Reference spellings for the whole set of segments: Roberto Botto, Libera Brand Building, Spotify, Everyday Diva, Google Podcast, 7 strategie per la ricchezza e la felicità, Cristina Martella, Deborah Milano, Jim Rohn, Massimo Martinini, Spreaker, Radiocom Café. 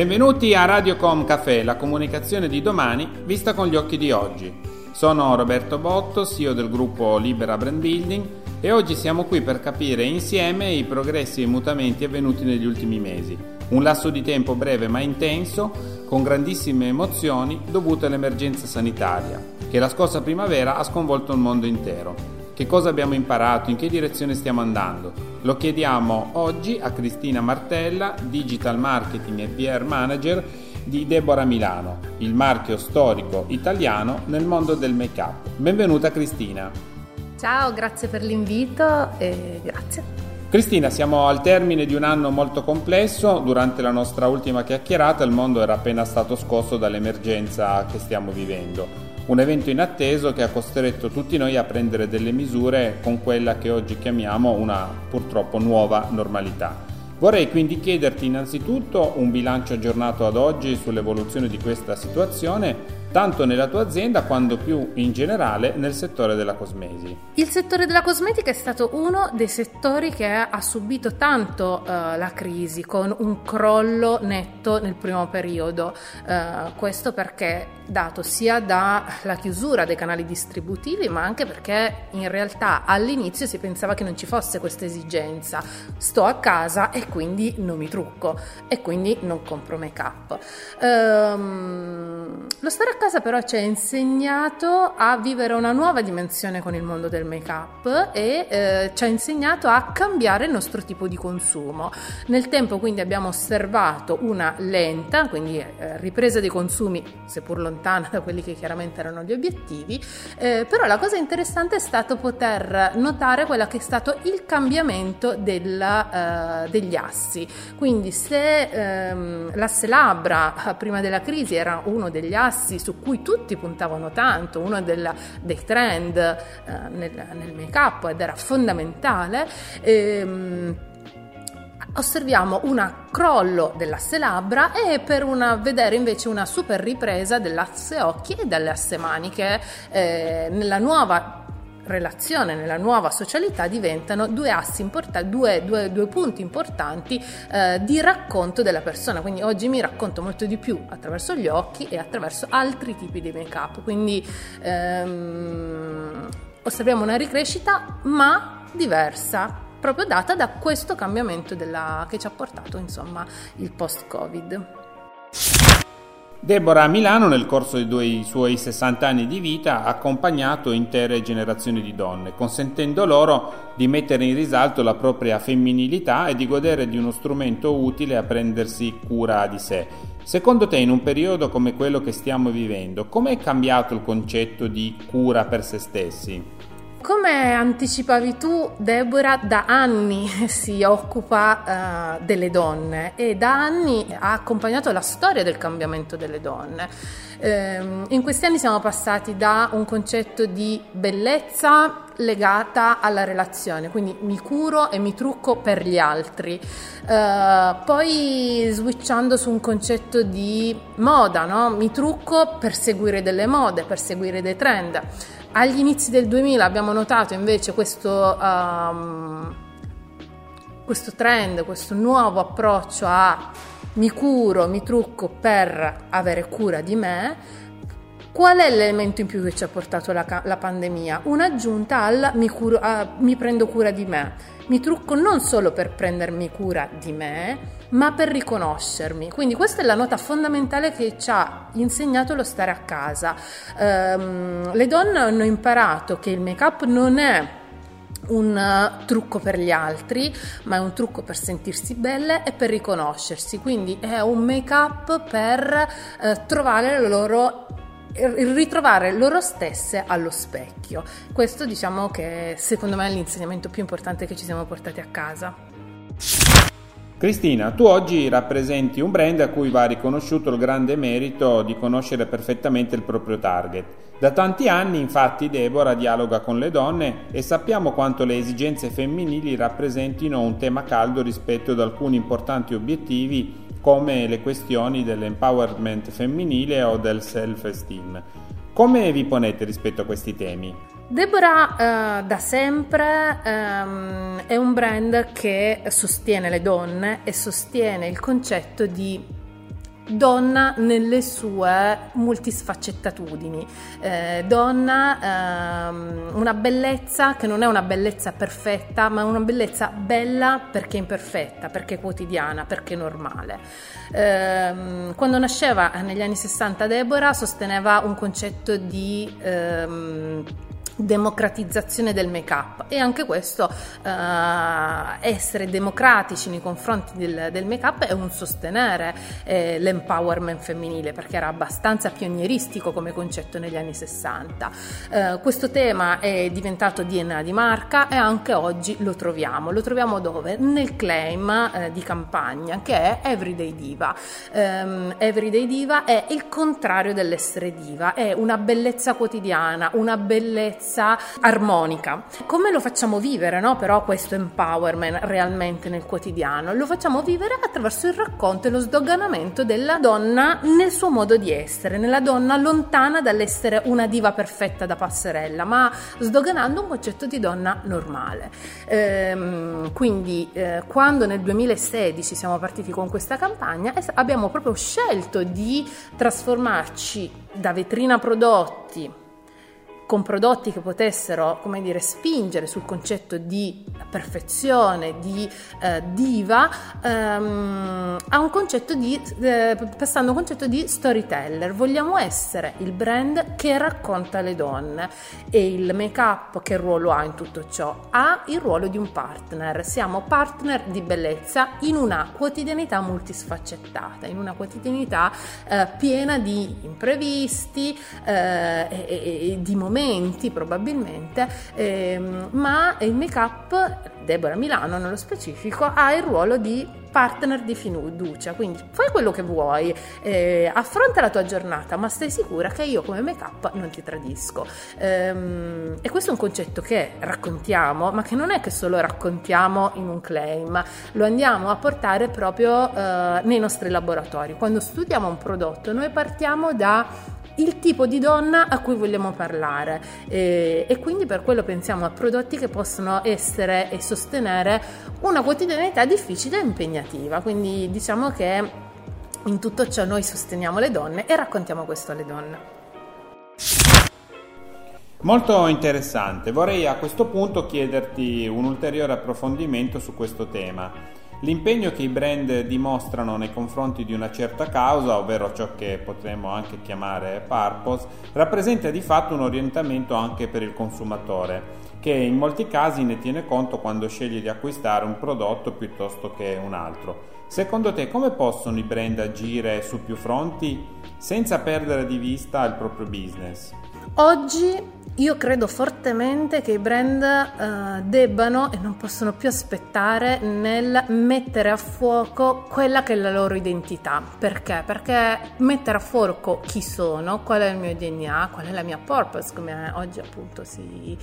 Benvenuti a Radiocom Café, la comunicazione di domani vista con gli occhi di oggi. Sono Roberto Botto, CEO del gruppo Libera Brand Building, e oggi siamo qui per capire insieme i progressi e i mutamenti avvenuti negli ultimi mesi. Un lasso di tempo breve ma intenso, con grandissime emozioni dovute all'emergenza sanitaria, che la scorsa primavera ha sconvolto il mondo intero. Che cosa abbiamo imparato? In che direzione stiamo andando? Lo chiediamo oggi a Cristina Martella, Digital Marketing e PR Manager di Deborah Milano, il marchio storico italiano nel mondo del make-up. Benvenuta Cristina. Ciao, grazie per l'invito e grazie. Cristina, siamo al termine di un anno molto complesso. Durante la nostra ultima chiacchierata il mondo era appena stato scosso dall'emergenza che stiamo vivendo. Un evento inatteso che ha costretto tutti noi a prendere delle misure con quella che oggi chiamiamo una purtroppo nuova normalità. Vorrei quindi chiederti innanzitutto un bilancio aggiornato ad oggi sull'evoluzione di questa situazione, tanto nella tua azienda quanto più in generale nel settore della cosmesi. Il settore della cosmetica è stato uno dei settori che ha subito tanto la crisi, con un crollo netto nel primo periodo. Questo perché dato sia dalla chiusura dei canali distributivi, ma anche perché in realtà all'inizio si pensava che non ci fosse questa esigenza. Sto a casa e quindi non mi trucco e quindi non compro make up. Lo stare a casa però ci ha insegnato a vivere una nuova dimensione con il mondo del make up e ci ha insegnato a cambiare il nostro tipo di consumo. Nel tempo quindi abbiamo osservato una lenta, quindi ripresa dei consumi, seppur lontana da quelli che chiaramente erano gli obiettivi, però la cosa interessante è stato poter notare quella che è stato il cambiamento degli assi. Quindi se l'asse labbra prima della crisi era uno degli assi su cui tutti puntavano tanto, uno dei trend nel make-up, ed era fondamentale, osserviamo un crollo dell'asse labbra e vedere invece una super ripresa dell'asse occhi e dell'asse maniche. Nella nuova relazione, nella nuova socialità, diventano due assi importanti, due punti importanti di racconto della persona. Quindi oggi mi racconto molto di più attraverso gli occhi e attraverso altri tipi di make up. Quindi osserviamo una ricrescita ma diversa, proprio data da questo cambiamento che ci ha portato il post-Covid. Deborah Milano, nel corso dei suoi 60 anni di vita, ha accompagnato intere generazioni di donne, consentendo loro di mettere in risalto la propria femminilità e di godere di uno strumento utile a prendersi cura di sé. Secondo te, in un periodo come quello che stiamo vivendo, come è cambiato il concetto di cura per se stessi? Come anticipavi tu, Deborah da anni si occupa delle donne e da anni ha accompagnato la storia del cambiamento delle donne. In questi anni siamo passati da un concetto di bellezza legata alla relazione, quindi mi curo e mi trucco per gli altri, poi switchando su un concetto di moda, no? Mi trucco per seguire delle mode, per seguire dei trend. Agli inizi del 2000 abbiamo notato invece questo trend, questo nuovo approccio a mi curo, mi trucco per avere cura di me. Qual è l'elemento in più che ci ha portato la pandemia? Un'aggiunta al mi prendo cura di me. Mi trucco non solo per prendermi cura di me, ma per riconoscermi. Quindi questa è la nota fondamentale che ci ha insegnato lo stare a casa. Le donne hanno imparato che il make-up non è un trucco per gli altri, ma è un trucco per sentirsi belle e per riconoscersi. Quindi è un make-up per ritrovare loro stesse allo specchio. Questo diciamo che secondo me è l'insegnamento più importante che ci siamo portati a casa. Cristina, tu oggi rappresenti un brand a cui va riconosciuto il grande merito di conoscere perfettamente il proprio target. Da tanti anni, infatti, Deborah dialoga con le donne e sappiamo quanto le esigenze femminili rappresentino un tema caldo rispetto ad alcuni importanti obiettivi come le questioni dell'empowerment femminile o del self-esteem. Come vi ponete rispetto a questi temi? Deborah da sempre è un brand che sostiene le donne e sostiene il concetto di donna nelle sue multisfaccettaudini, donna, una bellezza che non è una bellezza perfetta, ma una bellezza bella perché imperfetta, perché quotidiana, perché normale. Quando nasceva negli anni 60 Deborah sosteneva un concetto di democratizzazione del make-up, e anche questo, essere democratici nei confronti del make-up è un sostenere l'empowerment femminile, perché era abbastanza pionieristico come concetto negli anni 60. Questo tema è diventato DNA di marca e anche oggi lo troviamo dove? Nel claim di campagna, che è Everyday Diva. Everyday Diva è il contrario dell'essere diva, è una bellezza quotidiana, una bellezza armonica. Come lo facciamo vivere, no? Però questo empowerment realmente nel quotidiano lo facciamo vivere attraverso il racconto e lo sdoganamento della donna nel suo modo di essere, nella donna lontana dall'essere una diva perfetta da passerella, ma sdoganando un concetto di donna normale. Quindi quando nel 2016 siamo partiti con questa campagna, abbiamo proprio scelto di trasformarci da vetrina prodotti, con prodotti che potessero, come dire, spingere sul concetto di perfezione, di diva, passando a un concetto di storyteller. Vogliamo essere il brand che racconta le donne, e il make-up che ruolo ha in tutto ciò? Ha il ruolo di un partner. Siamo partner di bellezza in una quotidianità multisfaccettata, in una quotidianità piena di imprevisti e di momenti, probabilmente, ma il make-up, Deborah Milano nello specifico, ha il ruolo di partner di fiducia, quindi fai quello che vuoi, affronta la tua giornata, ma stai sicura che io come make-up non ti tradisco. E questo è un concetto che raccontiamo, ma che non è che solo raccontiamo in un claim, lo andiamo a portare proprio nei nostri laboratori. Quando studiamo un prodotto, noi partiamo da il tipo di donna a cui vogliamo parlare, e quindi per quello pensiamo a prodotti che possono essere e sostenere una quotidianità difficile e impegnativa. Quindi diciamo che in tutto ciò noi sosteniamo le donne e raccontiamo questo alle donne. Molto interessante. Vorrei a questo punto chiederti un ulteriore approfondimento su questo tema. L'impegno che i brand dimostrano nei confronti di una certa causa, ovvero ciò che potremmo anche chiamare purpose, rappresenta di fatto un orientamento anche per il consumatore, che in molti casi ne tiene conto quando sceglie di acquistare un prodotto piuttosto che un altro. Secondo te, come possono i brand agire su più fronti senza perdere di vista il proprio business? Oggi io credo fortemente che i brand debbano e non possono più aspettare nel mettere a fuoco quella che è la loro identità. Perché? Perché mettere a fuoco chi sono, qual è il mio DNA, qual è la mia purpose, come oggi appunto si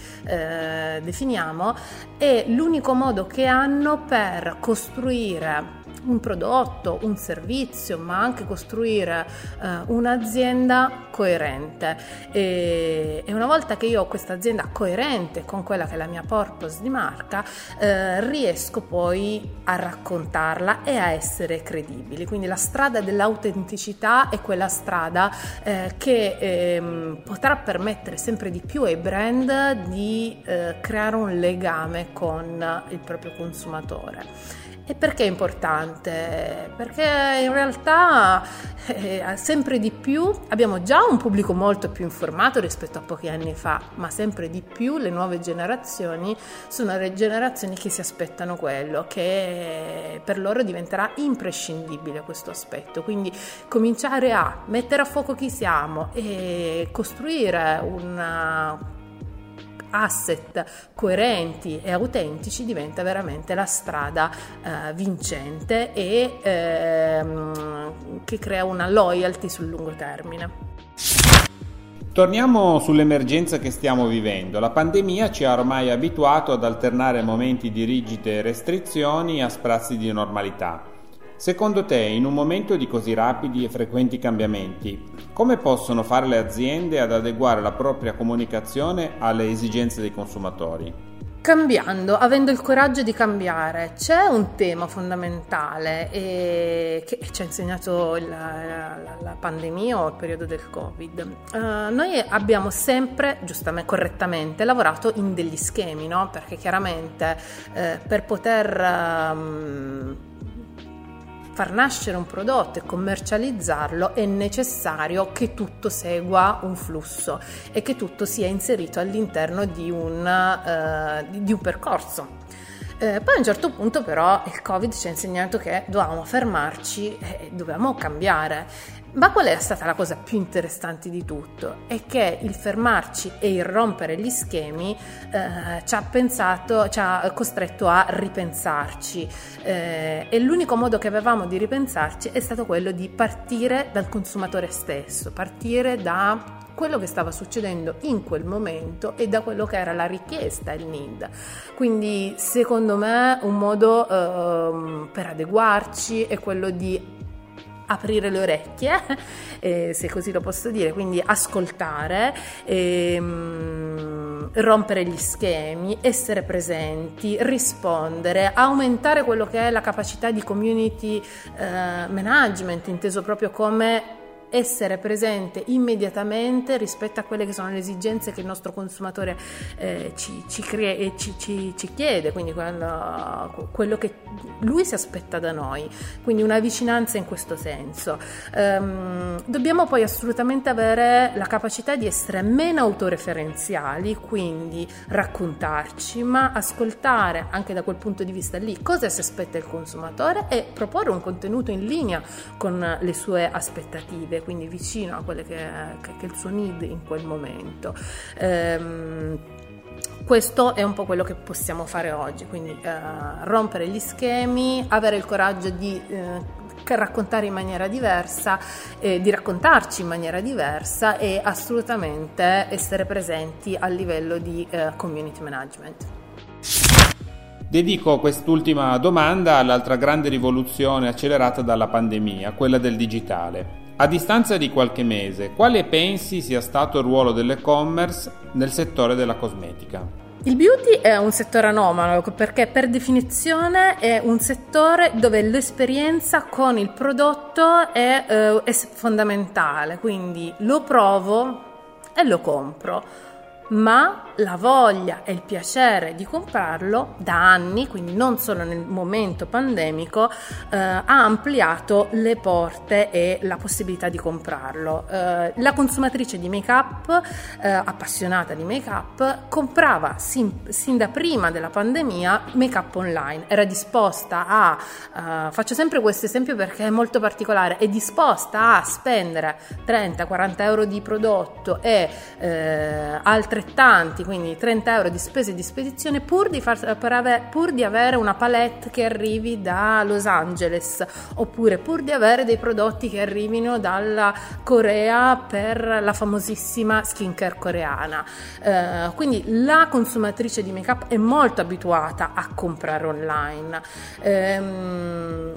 definiamo, è l'unico modo che hanno per costruire un prodotto, un servizio, ma anche costruire un'azienda coerente. E una volta che io ho questa azienda coerente con quella che è la mia purpose di marca, riesco poi a raccontarla e a essere credibili. Quindi la strada dell'autenticità è quella strada che potrà permettere sempre di più ai brand di creare un legame con il proprio consumatore. E perché è importante? Perché in realtà sempre di più abbiamo già un pubblico molto più informato rispetto a pochi anni fa, ma sempre di più le nuove generazioni sono le generazioni che si aspettano quello, che per loro diventerà imprescindibile questo aspetto. Quindi cominciare a mettere a fuoco chi siamo e costruire una asset coerenti e autentici diventa veramente la strada vincente e che crea una loyalty sul lungo termine. Torniamo sull'emergenza che stiamo vivendo. La pandemia ci ha ormai abituato ad alternare momenti di rigide restrizioni a sprazzi di normalità. Secondo te, in un momento di così rapidi e frequenti cambiamenti, come possono fare le aziende ad adeguare la propria comunicazione alle esigenze dei consumatori? Cambiando, avendo il coraggio di cambiare, c'è un tema fondamentale che ci ha insegnato la pandemia o il periodo del Covid. Noi abbiamo sempre, giustamente, correttamente, lavorato in degli schemi, no? Perché chiaramente per poter far nascere un prodotto e commercializzarlo è necessario che tutto segua un flusso e che tutto sia inserito all'interno di un percorso. Poi a un certo punto però il Covid ci ha insegnato che dovevamo fermarci e dovevamo cambiare. Ma qual è stata la cosa più interessante di tutto? È che il fermarci e il rompere gli schemi ci ha costretto a ripensarci e l'unico modo che avevamo di ripensarci è stato quello di partire dal consumatore stesso, partire da quello che stava succedendo in quel momento e da quello che era la richiesta, il need. Quindi secondo me un modo per adeguarci è quello di aprire le orecchie, se così lo posso dire, quindi ascoltare, rompere gli schemi, essere presenti, rispondere, aumentare quello che è la capacità di community management, inteso proprio come essere presente immediatamente rispetto a quelle che sono le esigenze che il nostro consumatore ci chiede, quindi quello che lui si aspetta da noi, quindi una vicinanza in questo senso. Dobbiamo poi assolutamente avere la capacità di essere meno autoreferenziali, quindi raccontarci, ma ascoltare anche da quel punto di vista lì cosa si aspetta il consumatore e proporre un contenuto in linea con le sue aspettative, quindi vicino a quelle che è il suo need in quel momento. Questo è un po' quello che possiamo fare oggi, quindi rompere gli schemi, avere il coraggio di raccontare in maniera diversa, di raccontarci in maniera diversa e assolutamente essere presenti a livello di community management. Dedico quest'ultima domanda all'altra grande rivoluzione accelerata dalla pandemia, quella del digitale. A distanza di qualche mese, quale pensi sia stato il ruolo dell'e-commerce nel settore della cosmetica? Il beauty è un settore anomalo perché per definizione è un settore dove l'esperienza con il prodotto è fondamentale, quindi lo provo e lo compro, ma la voglia e il piacere di comprarlo da anni, quindi non solo nel momento pandemico, ha ampliato le porte e la possibilità di comprarlo. La consumatrice di make-up, appassionata di make-up, comprava sin da prima della pandemia make-up online, era disposta a, faccio sempre questo esempio perché è molto particolare, è disposta a spendere 30-40 euro di prodotto e altrettanti, quindi 30 euro di spese di spedizione pur di avere una palette che arrivi da Los Angeles, oppure pur di avere dei prodotti che arrivino dalla Corea per la famosissima skincare coreana. Quindi la consumatrice di make up è molto abituata a comprare online.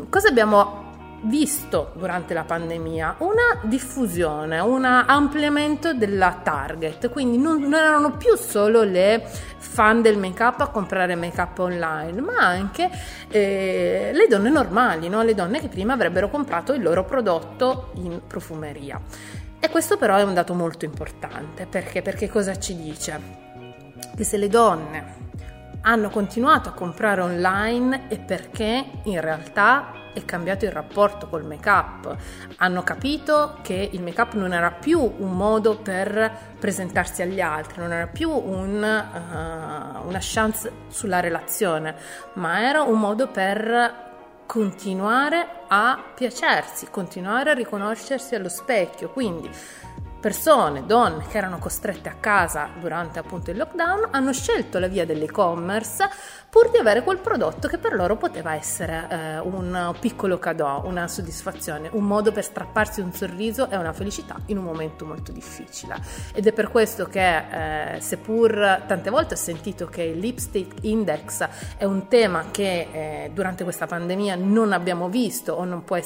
Cosa abbiamo visto durante la pandemia? Una diffusione, un ampliamento della target, quindi non erano più solo le fan del make up a comprare make up online, ma anche le donne normali, no? Le donne che prima avrebbero comprato il loro prodotto in profumeria. E questo però è un dato molto importante, perché cosa ci dice? Che se le donne hanno continuato a comprare online è perché in realtà è cambiato il rapporto col make-up, hanno capito che il make-up non era più un modo per presentarsi agli altri, non era più una chance sulla relazione, ma era un modo per continuare a piacersi, continuare a riconoscersi allo specchio. Quindi persone, donne che erano costrette a casa durante appunto il lockdown hanno scelto la via dell'e-commerce pur di avere quel prodotto che per loro poteva essere un piccolo cadeau, una soddisfazione, un modo per strapparsi un sorriso e una felicità in un momento molto difficile. Ed è per questo che seppur tante volte ho sentito che il lipstick index è un tema che durante questa pandemia non abbiamo visto o non può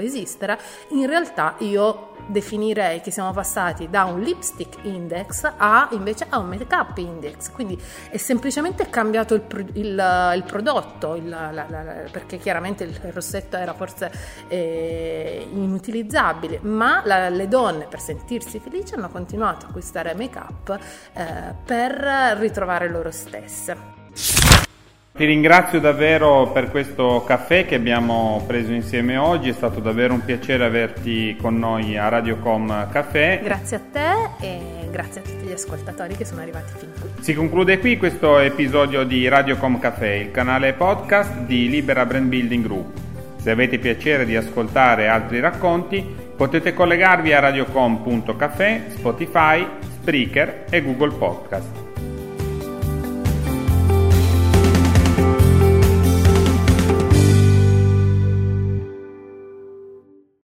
esistere, in realtà io definirei che siamo passati da un lipstick index a invece a un make up index, quindi è semplicemente cambiato il prodotto, perché chiaramente il rossetto era forse inutilizzabile, ma le donne per sentirsi felici hanno continuato a acquistare make up per ritrovare loro stesse. Ti ringrazio davvero per questo caffè che abbiamo preso insieme oggi, è stato davvero un piacere averti con noi a Radiocom Café. Grazie a te e grazie a tutti gli ascoltatori che sono arrivati fin qui. Si conclude qui questo episodio di Radiocom Café, il canale podcast di Libera Brand Building Group. Se avete piacere di ascoltare altri racconti, potete collegarvi a radiocom.café, Spotify, Spreaker e Google Podcast.